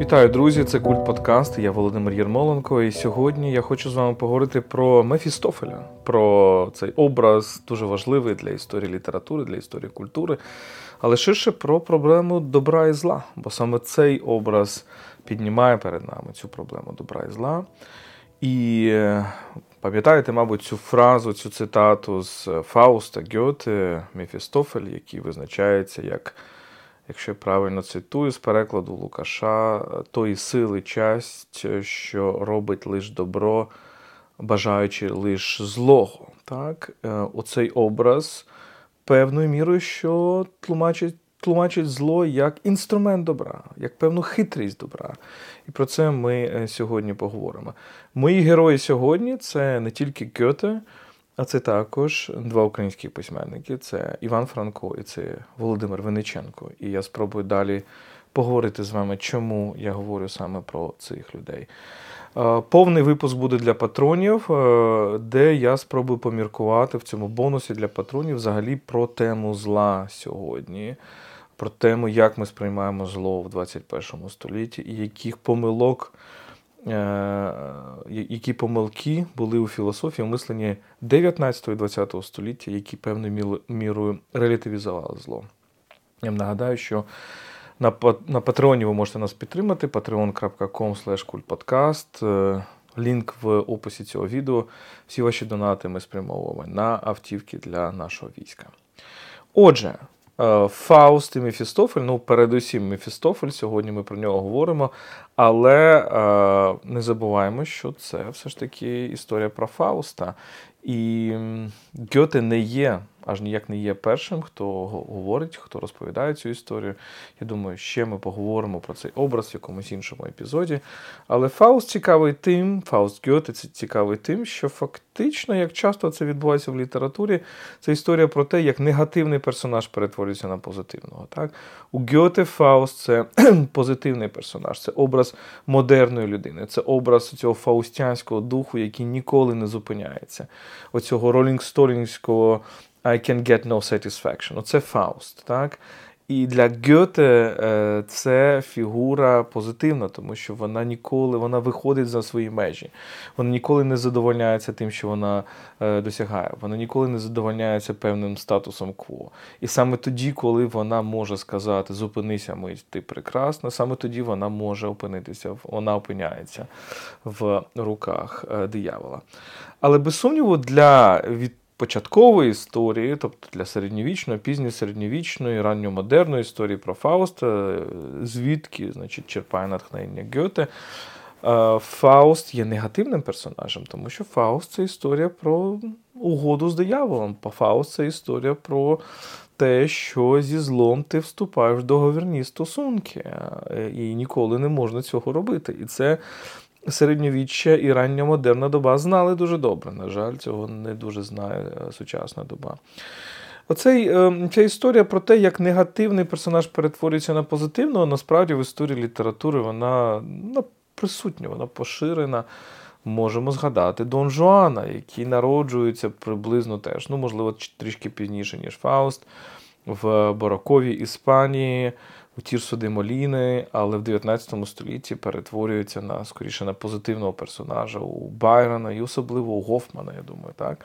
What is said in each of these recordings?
Вітаю, друзі! Це Культ Подкаст. Я Володимир Єрмоленко. І сьогодні я хочу з вами поговорити про Мефістофеля, про цей образ, дуже важливий для історії літератури, для історії культури, але ширше про проблему добра і зла, бо саме цей образ піднімає перед нами цю проблему добра і зла. І пам'ятаєте, мабуть, цю фразу, цю цитату з Фауста Гьоте, Мефістофель, який визначається як, якщо я правильно цитую, з перекладу Лукаша, «тої сили часть, що робить лиш добро, бажаючи лиш злого». Так? Оцей образ певною мірою, що тлумачить зло як інструмент добра, як певну хитрість добра. І про це ми сьогодні поговоримо. Мої герої сьогодні – це не тільки Гьоте, а це також два українські письменники. Це Іван Франко і це Володимир Винниченко. І я спробую далі поговорити з вами, чому я говорю саме про цих людей. Повний випуск буде для патронів, де я спробую поміркувати в цьому бонусі для патронів взагалі про тему зла сьогодні, про тему, як ми сприймаємо зло в 21 столітті і які помилки були у філософії, у мисленні 19 і 20 століття, які певною мірою релятивізували зло. Я вам нагадаю, що на Патреоні ви можете нас підтримати, patreon.com/kultpodcast, лінк в описі цього відео. Всі ваші донати ми спрямовуємо на автівки для нашого війська. Отже, Фауст і Мефістофель, передусім Мефістофель, сьогодні ми про нього говоримо, але не забуваємо, що це все ж таки історія про Фауста. І Гьоте аж ніяк не є першим, хто говорить, хто розповідає цю історію. Я думаю, ще ми поговоримо про цей образ в якомусь іншому епізоді. Але Фауст Гьоте цікавий тим, що фактично, як часто це відбувається в літературі, це історія про те, як негативний персонаж перетворюється на позитивного. Так? У Гьоте Фауст – це позитивний персонаж, це образ модерної людини, це образ цього фаустянського духу, який ніколи не зупиняється. Оцього ролінгстонівського «I can get no satisfaction». Оце Фауст, так? І для Гьоте це фігура позитивна, тому що вона виходить за свої межі. Вона ніколи не задовольняється тим, що вона досягає. Вона ніколи не задовольняється певним статусом кво. І саме тоді, коли вона може сказати «зупинися, мить, ти прекрасна», саме тоді вона може опинитися, вона опиняється в руках диявола. Але без сумніву, від початкової історії, тобто для середньовічної, пізньосередньовічної, ранньомодерної історії про Фауста, звідки, черпає натхнення Гьоте, Фауст є негативним персонажем, тому що Фауст – це історія про угоду з дияволом. Фауст – це історія про те, що зі злом ти вступаєш в договірні стосунки, і ніколи не можна цього робити. І це середньовіччя і рання модерна доба знали дуже добре. На жаль, цього не дуже знає сучасна доба. Ця історія про те, як негативний персонаж перетворюється на позитивного, насправді в історії літератури вона присутня, вона поширена. Можемо згадати Дон Жуана, який народжується приблизно теж, можливо, трішки пізніше, ніж Фауст, в бароковій Іспанії, у Тірсо де Моліни, але в 19 столітті перетворюється скоріше на позитивного персонажа у Байрона і особливо у Гофмана, я думаю, так?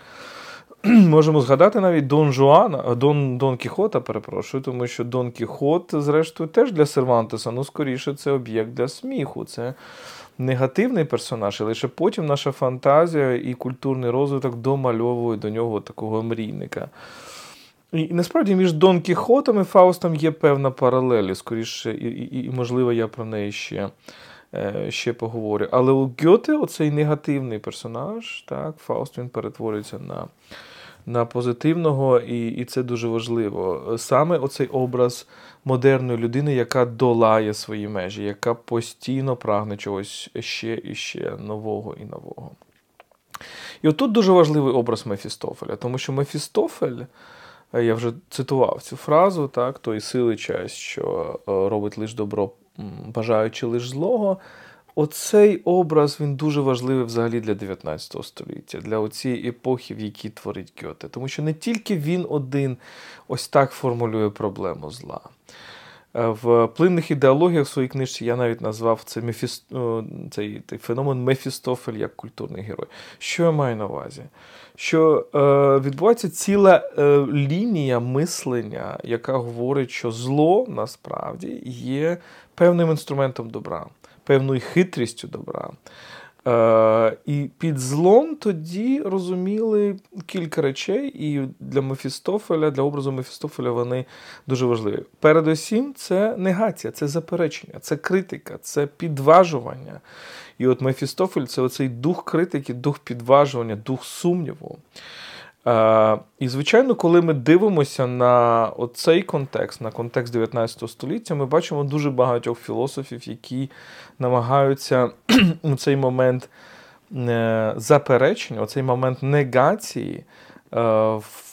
Можемо згадати навіть Дон Кіхота, тому що Дон Кіхот, зрештою, теж для Сервантеса, скоріше це об'єкт для сміху, це негативний персонаж, і лише потім наша фантазія і культурний розвиток домальовує до нього такого мрійника. І насправді між Дон Кіхотом і Фаустом є певна паралель, скоріше, і можливо, я про неї ще поговорю. Але у Гьоте оцей негативний персонаж, так, Фауст, він перетворюється на позитивного, і це дуже важливо. Саме оцей образ модерної людини, яка долає свої межі, яка постійно прагне чогось ще і ще, нового і нового. І отут дуже важливий образ Мефістофеля, тому що Мефістофель, я вже цитував цю фразу, так, «тої сили часть, що робить лиш добро, бажаючи лиш злого», Оцей образ, він дуже важливий взагалі для 19 століття, для цієї епохи, в якій творить Гьоте. Тому що не тільки він один ось так формулює проблему зла. В «Плинних ідеологіях» в своїй книжці я навіть назвав це цей феномен Мефістофель як культурний герой. Що я маю на увазі? Що відбувається ціла лінія мислення, яка говорить, що зло насправді є певним інструментом добра, певною хитрістю добра. І під злом тоді розуміли кілька речей, і для Мефістофеля, для образу Мефістофеля вони дуже важливі. Передусім, це негація, це заперечення, це критика, це підважування. І от Мефістофель – це оцей дух критики, дух підважування, дух сумніву. І, звичайно, коли ми дивимося на оцей контекст, на контекст 19 століття, ми бачимо дуже багатьох філософів, які намагаються у цей момент заперечення, у цей момент негації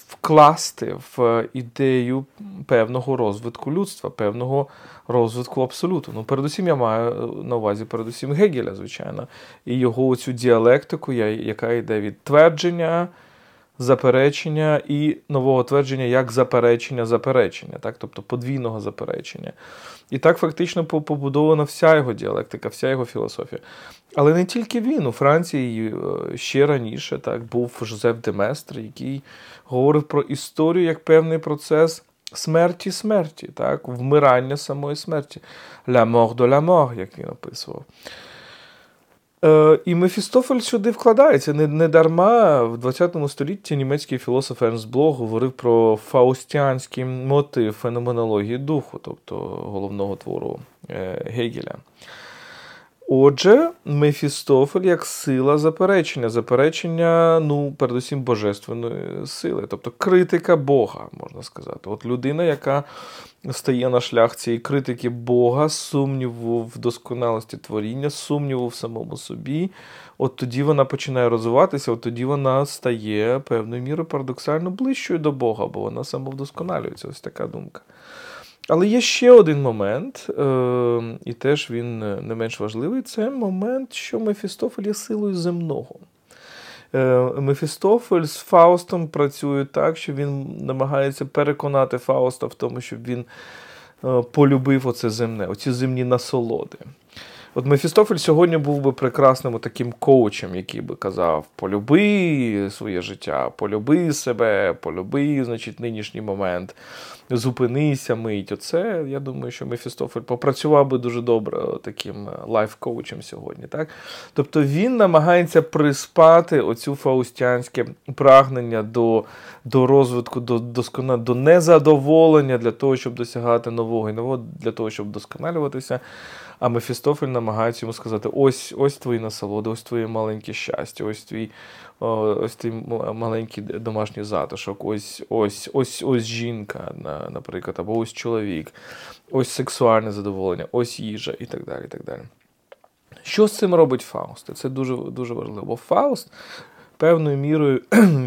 вкласти в ідею певного розвитку людства, певного розвитку абсолюту. Ну, передусім я маю на увазі передусім Гегеля, звичайно, і його цю діалектику, яка йде від твердження, заперечення і нового твердження як заперечення, так? Тобто подвійного заперечення. І так фактично побудована вся його діалектика, вся його філософія. Але не тільки він. У Франції ще раніше так, був Жозеф де Местр, який говорив про історію як певний процес смерті, так? Вмирання самої смерті. «La mort de la mort», як він описував. І Мефістофель сюди вкладається. Не дарма в 20 столітті німецький філософ Ернст Блох говорив про фаустіанський мотив феноменології духу, тобто головного твору Гегеля. Отже, Мефістофель як сила заперечення, ну, передусім, божественної сили, тобто критика Бога, можна сказати. От людина, яка стає на шлях цієї критики Бога, сумніву в досконалості творіння, сумніву в самому собі, от тоді вона починає розвиватися, от тоді вона стає певною мірою парадоксально ближчою до Бога, бо вона самовдосконалюється, ось така думка. Але є ще один момент, і теж він не менш важливий, це момент, що Мефістофель є силою земного. Мефістофель з Фаустом працює так, що він намагається переконати Фауста в тому, щоб він полюбив оце земне, оці земні насолоди. От Мефістофель сьогодні був би прекрасним таким коучем, який би казав: полюби своє життя, полюби себе, полюби, значить, нинішній момент, зупинися, мить. Оце, я думаю, що Мефістофель попрацював би дуже добре таким лайф-коучем сьогодні, так? Тобто він намагається приспати оцю фаустянське прагнення до розвитку, до незадоволення для того, щоб досягати нового і нового, для того, щоб вдосконалюватися. А Мефістофель намагається йому сказати: ось твої насолоди, ось твоє маленьке щастя, ось твій маленький домашній затишок, ось жінка, наприклад, або ось чоловік, ось сексуальне задоволення, ось їжа і так далі, і так далі. Що з цим робить Фауст? Це дуже, дуже важливо. Бо Фауст певною мірою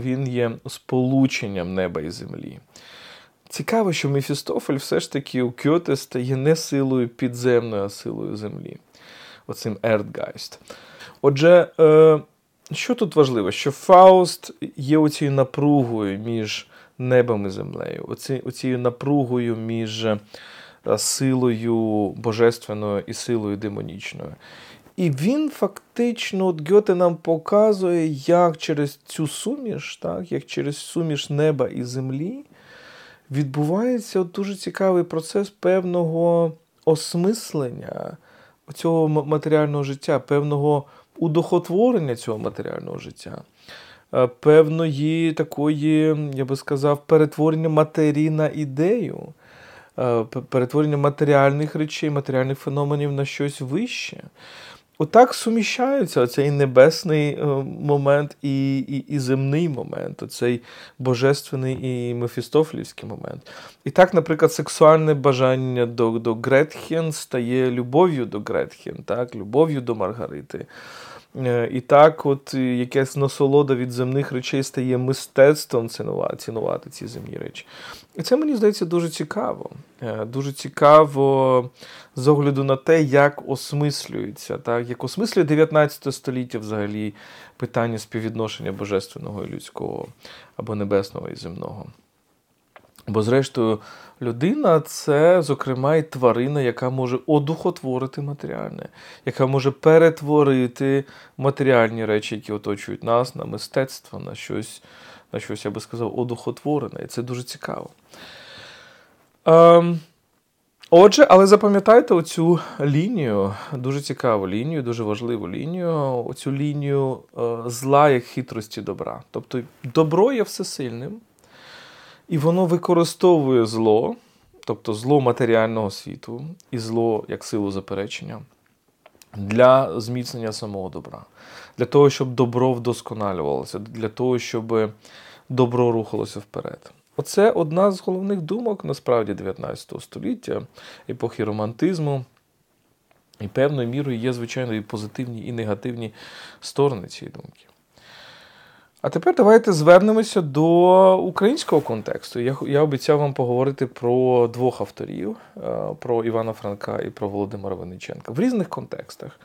він є сполученням неба і землі. Цікаво, що Мефістофель все ж таки у Гьоте стає не силою підземною, а силою землі. Оцим Erdgeist. Отже, що тут важливо? Що Фауст є оцією напругою між небом і землею, оцією напругою між силою божественною і силою демонічною. І він фактично, от Гьоте нам показує, як через цю суміш, так, як через суміш неба і землі, відбувається от дуже цікавий процес певного осмислення цього матеріального життя, певного удохотворення цього матеріального життя, певної такої, я би сказав, перетворення матерії на ідею, перетворення матеріальних речей, матеріальних феноменів на щось вище. Отак суміщаються оцей небесний момент і земний момент, оцей божественний і мефістофелівський момент. І так, наприклад, сексуальне бажання до Гретхен стає любов'ю до Гретхен, так? Любов'ю до Маргарити. І так, от якась насолода від земних речей стає мистецтвом цінувати ці земні речі. І це, мені здається, дуже цікаво. Дуже цікаво з огляду на те, як осмислюється, так? Як осмислює 19 століття взагалі питання співвідношення божественного і людського, або небесного і земного. Бо, зрештою, людина – це, зокрема, і тварина, яка може одухотворити матеріальне, яка може перетворити матеріальні речі, які оточують нас, на мистецтво, на щось, я би сказав, одухотворене. І це дуже цікаво. Отже, але запам'ятайте оцю лінію, дуже цікаву лінію, дуже важливу лінію, оцю лінію зла як хитрості добра. Тобто добро є всесильним, і воно використовує зло, тобто зло матеріального світу і зло як силу заперечення, для зміцнення самого добра. Для того, щоб добро вдосконалювалося, для того, щоб добро рухалося вперед. Оце одна з головних думок, насправді, 19 століття, епохи романтизму. І певною мірою є, звичайно, і позитивні, і негативні сторони цієї думки. А тепер давайте звернемося до українського контексту. Я обіцяв вам поговорити про двох авторів, про Івана Франка і про Володимира Винниченка. В різних контекстах.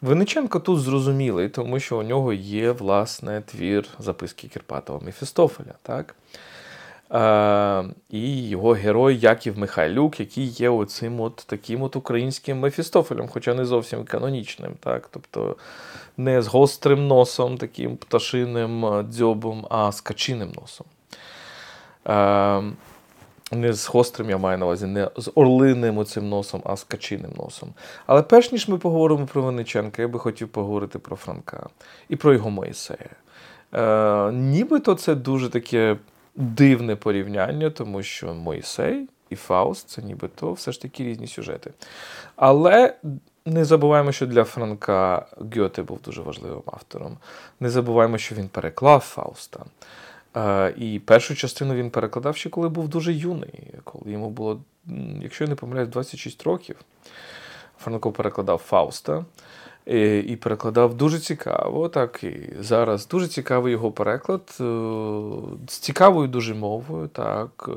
Винниченко тут зрозумілий, тому що у нього є, власне, твір записки Кірпатова Мефістофеля, так? І його герой Яків Михайлюк, який є оцим от таким от українським Мефістофелем, хоча не зовсім канонічним, так? Тобто не з гострим носом, таким пташиним дзьобом, а з качиним носом. Не з гострим, я маю на увазі, не з орлиним оцим носом, а з качиним носом. Але перш ніж ми поговоримо про Винниченка, я би хотів поговорити про Франка і про його Моїсея. Нібито це дуже таке дивне порівняння, тому що Мойсей і Фауст – це нібито все ж таки різні сюжети. Але не забуваємо, що для Франка Гьоте був дуже важливим автором. Не забуваємо, що він переклав Фауста. І першу частину він перекладав ще коли був дуже юний, коли йому було, якщо я не помиляюсь, 26 років. Франко перекладав Фауста. І перекладав дуже цікаво, так, і зараз дуже цікавий його переклад, з цікавою дуже мовою, так,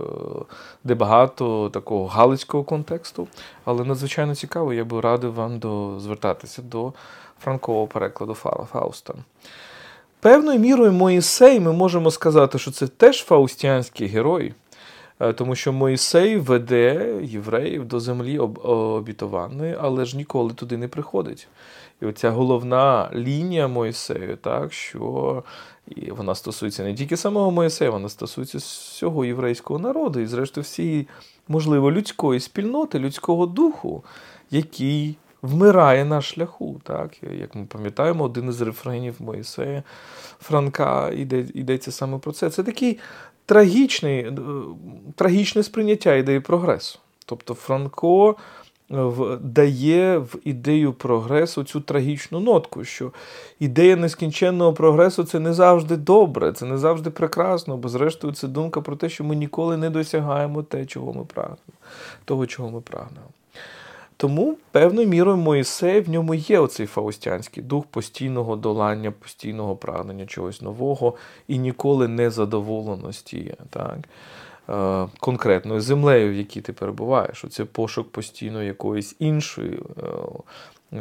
де багато такого галицького контексту, але надзвичайно цікаво, я би радив вам звертатися до Франкового перекладу Фауста. Певною мірою Моїсей, ми можемо сказати, що це теж фаустіанський герой, тому що Мойсей веде євреїв до землі обітованої, але ж ніколи туди не приходить. І оця головна лінія Мойсею, так, що і вона стосується не тільки самого Мойсея, вона стосується всього єврейського народу і, зрештою, всієї, можливо, людської спільноти, людського духу, який вмирає на шляху. Так. Як ми пам'ятаємо, один із рефренів Мойсея Франка йдеться саме про це. Це такий трагічне сприйняття ідеї прогресу. Тобто Франко дає в ідею прогресу цю трагічну нотку, що ідея нескінченного прогресу – це не завжди добре, це не завжди прекрасно, бо, зрештою, це думка про те, що ми ніколи не досягаємо того, чого ми прагнемо. Тому, певною мірою, Моїсей, в ньому є оцей фаустянський дух постійного долання, постійного прагнення чогось нового і ніколи незадоволеності, так? Конкретною землею, в якій ти перебуваєш. Оце пошук постійно якоїсь іншої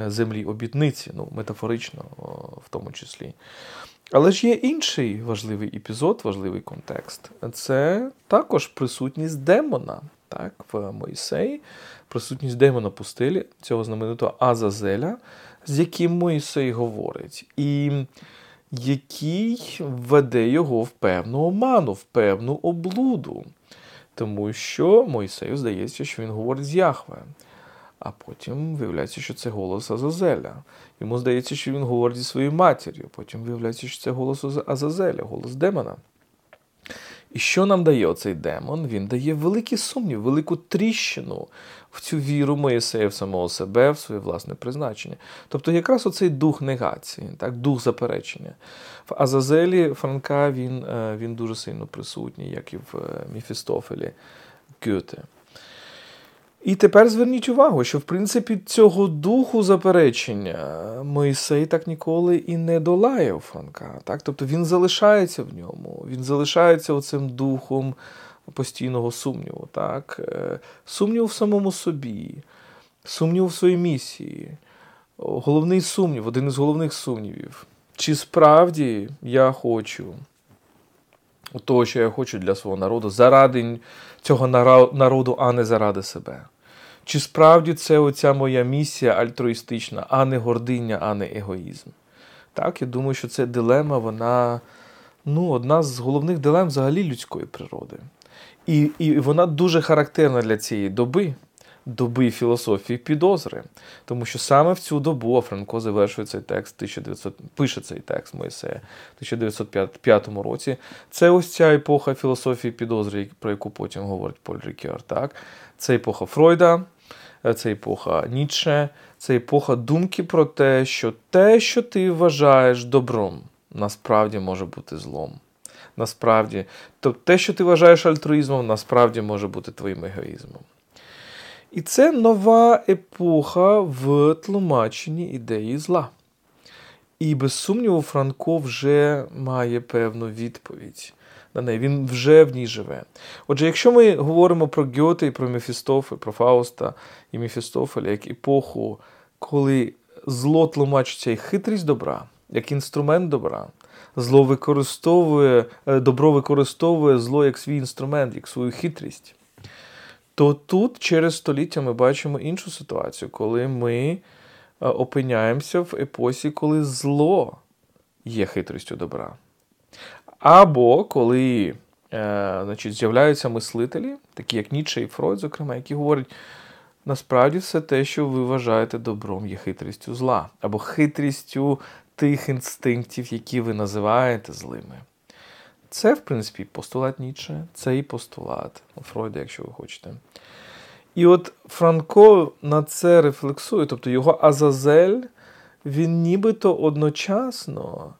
землі обітниці, ну, метафорично в тому числі. Але ж є інший важливий епізод, важливий контекст. Це також присутність демона, так, в Мойсеї. Присутність демона пустелі, цього знаменитого Азазеля, з яким Мойсей говорить, і який веде його в певну оману, в певну облуду. Тому що Мойсею здається, що він говорить з Яхве, а потім виявляється, що це голос Азазеля. Йому здається, що він говорить зі своєю матір'ю, потім виявляється, що це голос Азазеля, голос демона. І що нам дає оцей демон? Він дає великий сумнів, велику тріщину в цю віру Моїсея в самого себе, в своє власне призначення. Тобто якраз оцей дух негації, так, дух заперечення. В Азазелі Франка він дуже сильно присутній, як і в Мефістофелі Гьоте. І тепер зверніть увагу, що, в принципі, цього духу заперечення Мойсей так ніколи і не долає у Франка. Так? Тобто він залишається в ньому, він залишається оцим духом постійного сумніву. Так? Сумнів в самому собі, сумнів в своїй місії, головний сумнів, один із головних сумнівів. Чи справді я хочу того, що я хочу для свого народу, заради цього народу, а не заради себе? Чи справді це оця моя місія альтруїстична, а не гординя, а не егоїзм? Так, я думаю, що це дилема, вона одна з головних дилем взагалі людської природи. І вона дуже характерна для цієї доби філософії підозри. Тому що саме в цю добу Франко завершує цей текст, пише цей текст Мойсея в 1905 році. Це ось ця епоха філософії підозри, про яку потім говорить Поль Рікер. Так? Це епоха Фройда, це епоха Ніцше, це епоха думки про те, що ти вважаєш добром, насправді може бути злом. Насправді, тобто те, що ти вважаєш альтруїзмом, насправді може бути твоїм егоїзмом. І це нова епоха в тлумаченні ідеї зла. І без сумніву Франко вже має певну відповідь на неї, він вже в ній живе. Отже, якщо ми говоримо про Гьоте і про Мефістофель, про Фауста і Мефістофеля як епоху, коли зло тлумачиться як хитрість добра, як інструмент добра, добро використовує зло як свій інструмент, як свою хитрість, то тут через століття ми бачимо іншу ситуацію, коли ми опиняємося в епосі, коли зло є хитрістю добра. Або коли з'являються мислителі, такі як Ніцше і Фройд, зокрема, які говорять, насправді все те, що ви вважаєте добром, є хитрістю зла. Або хитрістю тих інстинктів, які ви називаєте злими. Це, в принципі, постулат Ніцше, це і постулат Фройда, якщо ви хочете. І от Франко на це рефлексує, тобто його Азазель, він нібито одночасно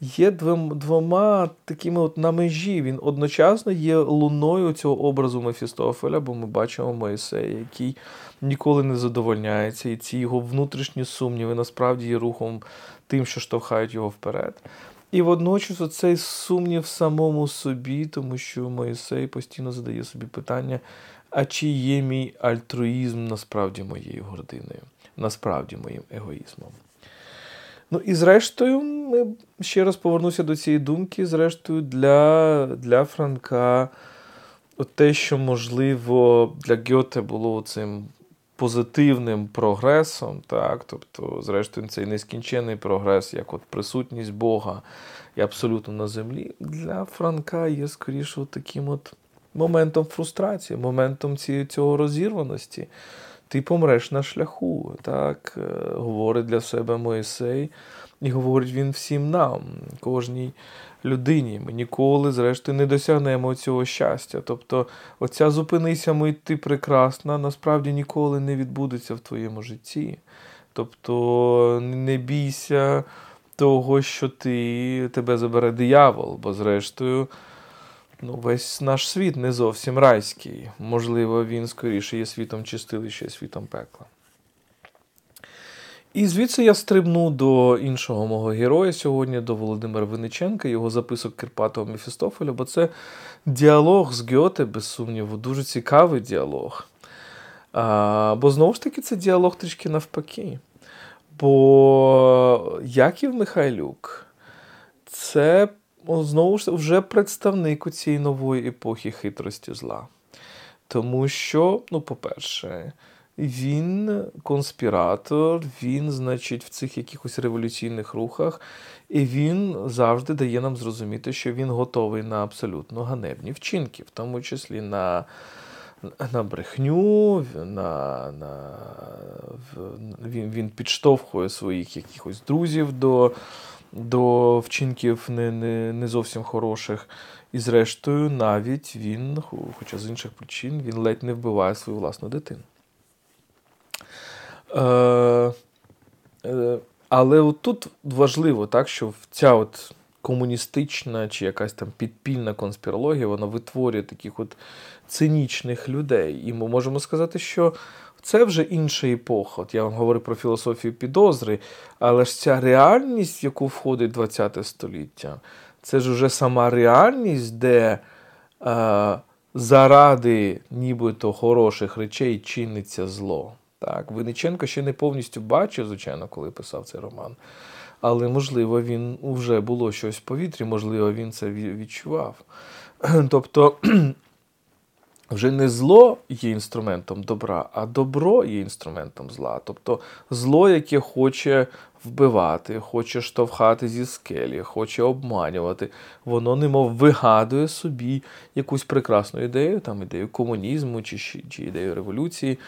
є двома такими от на межі, він одночасно є луною цього образу Мефістофеля, бо ми бачимо Мойсея, який ніколи не задовольняється, і ці його внутрішні сумніви насправді є рухом тим, що штовхають його вперед. І водночас оцей сумнів самому собі, тому що Мойсей постійно задає собі питання, а чи є мій альтруїзм насправді моєю гординою, насправді моїм егоїзмом. І зрештою, ми ще раз повернуся до цієї думки, зрештою для Франка те, що, можливо, для Гьоте було цим позитивним прогресом, так, тобто, зрештою, цей нескінчений прогрес, як от присутність Бога і абсолютно на землі, для Франка є, скоріше, таким от моментом фрустрації, моментом цього розірваності. Ти помреш на шляху, так, говорить для себе Мойсей, і говорить він всім нам, кожній людині. Ми ніколи, зрештою, не досягнемо цього щастя. Тобто, оця «зупинися, ми ти прекрасна» насправді ніколи не відбудеться в твоєму житті. Тобто, не бійся того, що тебе забере диявол, бо, зрештою, весь наш світ не зовсім райський. Можливо, він скоріше є світом чистилища, світом пекла. І звідси я стрибну до іншого мого героя сьогодні, до Володимира Винниченка, його записок Кирпатого Мефістофеля, бо це діалог з Гьоте, без сумніву, дуже цікавий діалог. Бо, знову ж таки, це діалог трішки навпаки. Бо Яків Михайлюк – це, знову ж, вже представник у цій нової епохи хитрості зла. Тому що, по-перше, він конспіратор, він, в цих якихось революційних рухах, і він завжди дає нам зрозуміти, що він готовий на абсолютно ганебні вчинки, в тому числі на брехню, він підштовхує своїх якихось друзів до вчинків не зовсім хороших. І зрештою, навіть він, хоча з інших причин, він ледь не вбиває свою власну дитину. Але тут важливо, так, що ця комуністична чи якась там підпільна конспірологія, вона витворює таких от цинічних людей. І ми можемо сказати, що це вже інша епоха. От я вам говорю про філософію підозри, але ж ця реальність, в яку входить ХХ століття, це ж уже сама реальність, де заради нібито хороших речей чиниться зло. Так, Винниченко ще не повністю бачив, звичайно, коли писав цей роман. Але, можливо, він вже було щось в повітрі, можливо, він це відчував. Тобто, вже не зло є інструментом добра, а добро є інструментом зла. Тобто, зло, яке хоче вбивати, хоче штовхати зі скелі, хоче обманювати, воно немов вигадує собі якусь прекрасну ідею, там ідею комунізму чи ідею революції,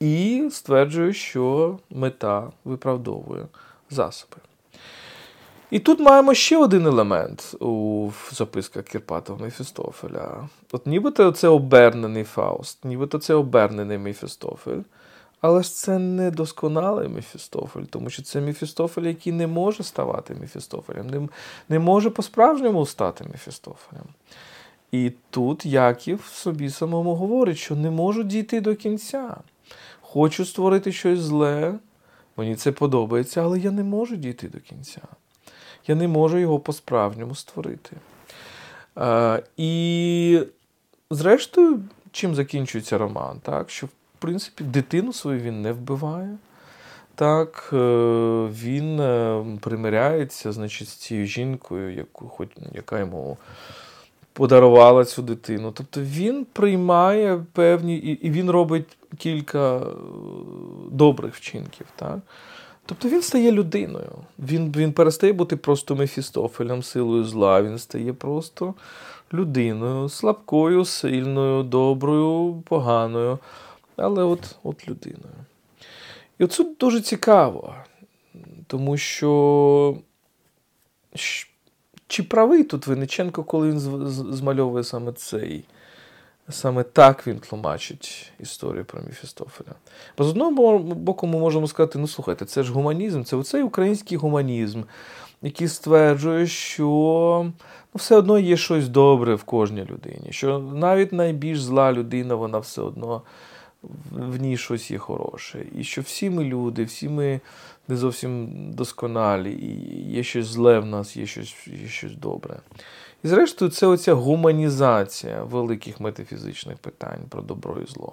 і стверджує, що мета виправдовує засоби. І тут маємо ще один елемент у записках Кірпатова-Мефістофеля. От нібито це обернений Фауст, нібито це обернений Мефістофель, але ж це не досконалий Мефістофель, тому що це Мефістофель, який не може ставати Мефістофелем, не може по-справжньому стати Мефістофелем. І тут Яків собі самому говорить, що не можу дійти до кінця. Хочу створити щось зле, мені це подобається, але я не можу дійти до кінця. Я не можу його по-справжньому створити. І, зрештою, чим закінчується роман? Так? Що, в принципі, дитину свою він не вбиває. Так, він примиряється, значить, з цією жінкою, яка йому подарувала цю дитину. Тобто він приймає певні... І він робить кілька добрих вчинків, так? Тобто він стає людиною. Він перестає бути просто Мефістофелем, силою зла. Він стає просто людиною. Слабкою, сильною, доброю, поганою. Але от людиною. І оце дуже цікаво. Тому що... Чи правий тут Винниченко, коли він змальовує саме цей? Саме так він тлумачить історію про Мефістофеля. Бо з одного боку ми можемо сказати, ну слухайте, це ж гуманізм, це оцей український гуманізм, який стверджує, що все одно є щось добре в кожній людині, що навіть найбільш зла людина, вона все одно, в ній щось є хороше. І що всі ми люди, всі ми не зовсім досконалі, і є щось зле в нас, є щось добре. І зрештою, це оця гуманізація великих метафізичних питань про добро і зло.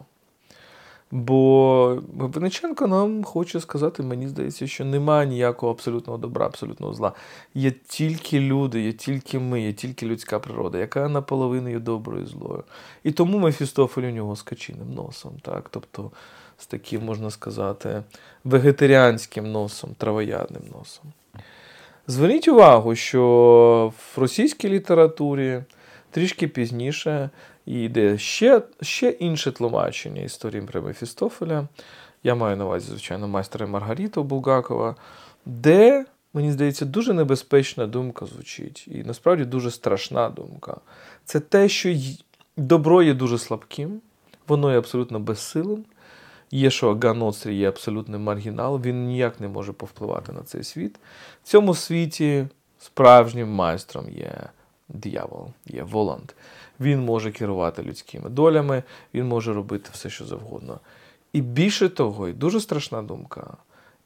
Бо Винниченко нам хоче сказати, мені здається, що немає ніякого абсолютного добра, абсолютного зла. Є тільки люди, є тільки ми, є тільки людська природа, яка наполовину є доброю і злою. І тому Мефістофель у нього з качиним носом, так? Тобто з таким, можна сказати, вегетаріанським носом, травоядним носом. Зверніть увагу, що в російській літературі трішки пізніше йде ще інше тлумачення історії про Мефістофеля. Я маю на увазі, звичайно, майстра і Маргариту Булгакова, де, мені здається, дуже небезпечна думка звучить. І насправді дуже страшна думка. Це те, що добро є дуже слабким, воно є абсолютно безсилим. Є, що Ганоцрі є абсолютним маргіналом, він ніяк не може повпливати на цей світ. В цьому світі справжнім майстром є диявол, є Воланд. Він може керувати людськими долями, він може робити все, що завгодно. І більше того, і дуже страшна думка,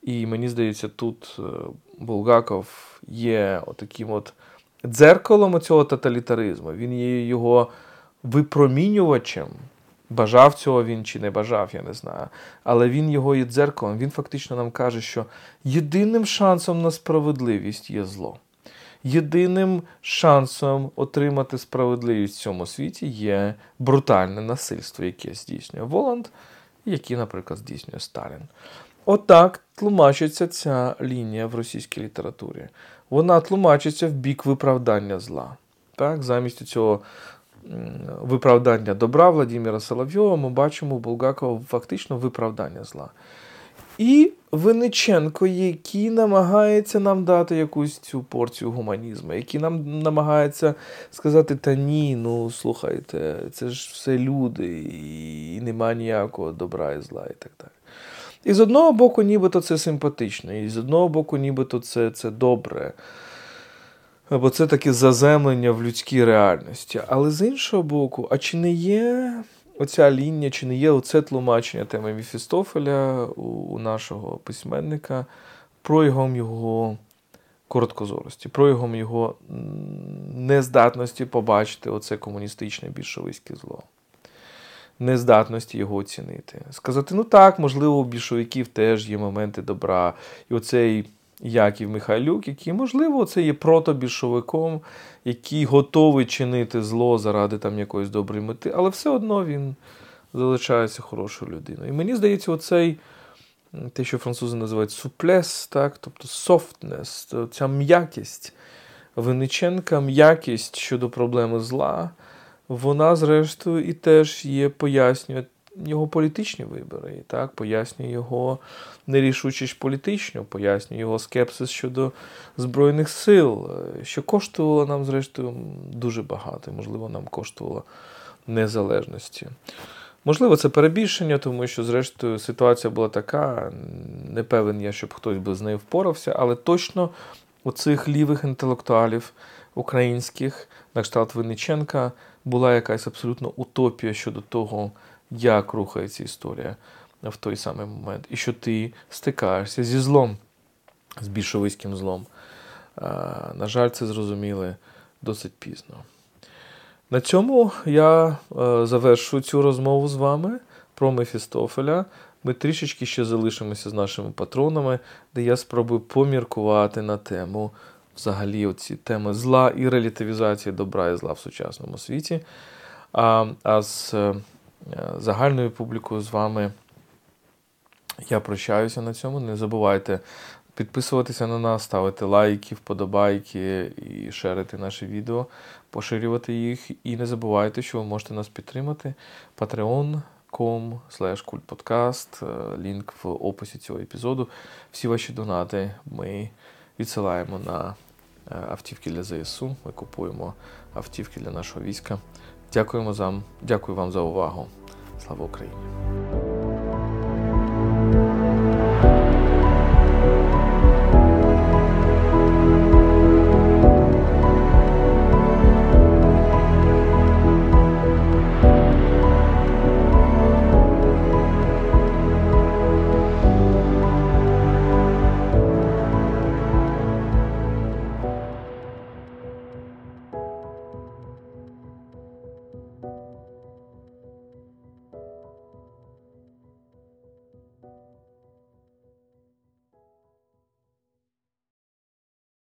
і мені здається, тут Булгаков є таким от дзеркалом цього тоталітаризму, він є його випромінювачем. Бажав цього він чи не бажав, я не знаю. Але він його є дзеркалом, він фактично нам каже, що єдиним шансом на справедливість є зло. Єдиним шансом отримати справедливість в цьому світі є брутальне насильство, яке здійснює Воланд, яке, наприклад, здійснює Сталін. Отак тлумачиться ця лінія в російській літературі. Вона тлумачиться в бік виправдання зла. Так, замість цього виправдання добра Владимира Соловйова ми бачимо у Булгакова фактично виправдання зла. І Винниченко, який намагається нам дати якусь цю порцію гуманізму, який нам намагається сказати, та ні, ну слухайте, це ж все люди, і нема ніякого добра і зла, і так далі. І з одного боку нібито це симпатично, і з одного боку нібито це добре. Бо це таке заземлення в людській реальності. Але з іншого боку, а чи не є оця лінія, чи не є оце тлумачення теми Мефістофеля у нашого письменника проявом його короткозорості, проявом його нездатності побачити оце комуністичне більшовицьке зло, нездатності його оцінити. Сказати, ну так, можливо, у більшовиків теж є моменти добра. І оцей Яків Михайлюк, який, можливо, це є протобільшовиком, який готовий чинити зло заради там якоїсь доброї мети, але все одно він залишається хорошою людиною. І мені здається, оцей, те, що французи називають суплес, так, тобто софтнес, ця м'якість Винниченка, м'якість щодо проблеми зла, вона, зрештою, і теж є пояснює його політичні вибори, так, пояснює його нерішучість політичну, пояснює його скепсис щодо Збройних сил, що коштувало нам, зрештою, дуже багато, можливо, нам коштувало незалежності. Можливо, це перебільшення, тому що, зрештою, ситуація була така, не певен я, щоб хтось би з нею впорався, але точно оцих лівих інтелектуалів українських, на кшталт Винниченка, була якась абсолютно утопія щодо того, як рухається історія в той самий момент. І що ти стикаєшся зі злом, з більшовицьким злом. На жаль, це зрозуміли досить пізно. На цьому я завершу цю розмову з вами про Мефістофеля. Ми трішечки ще залишимося з нашими патронами, де я спробую поміркувати на тему, взагалі, оці теми зла і релятивізації добра і зла в сучасному світі. А з загальною публікою з вами я прощаюся на цьому. Не забувайте підписуватися на нас, ставити лайки, вподобайки і шерити наші відео, поширювати їх. І не забувайте, що ви можете нас підтримати. patreon.com/kultpodcast. Лінк в описі цього епізоду. Всі ваші донати ми відсилаємо на автівки для ЗСУ. Ми купуємо автівки для нашого війська. Дякую вам за увагу. Слава Україні!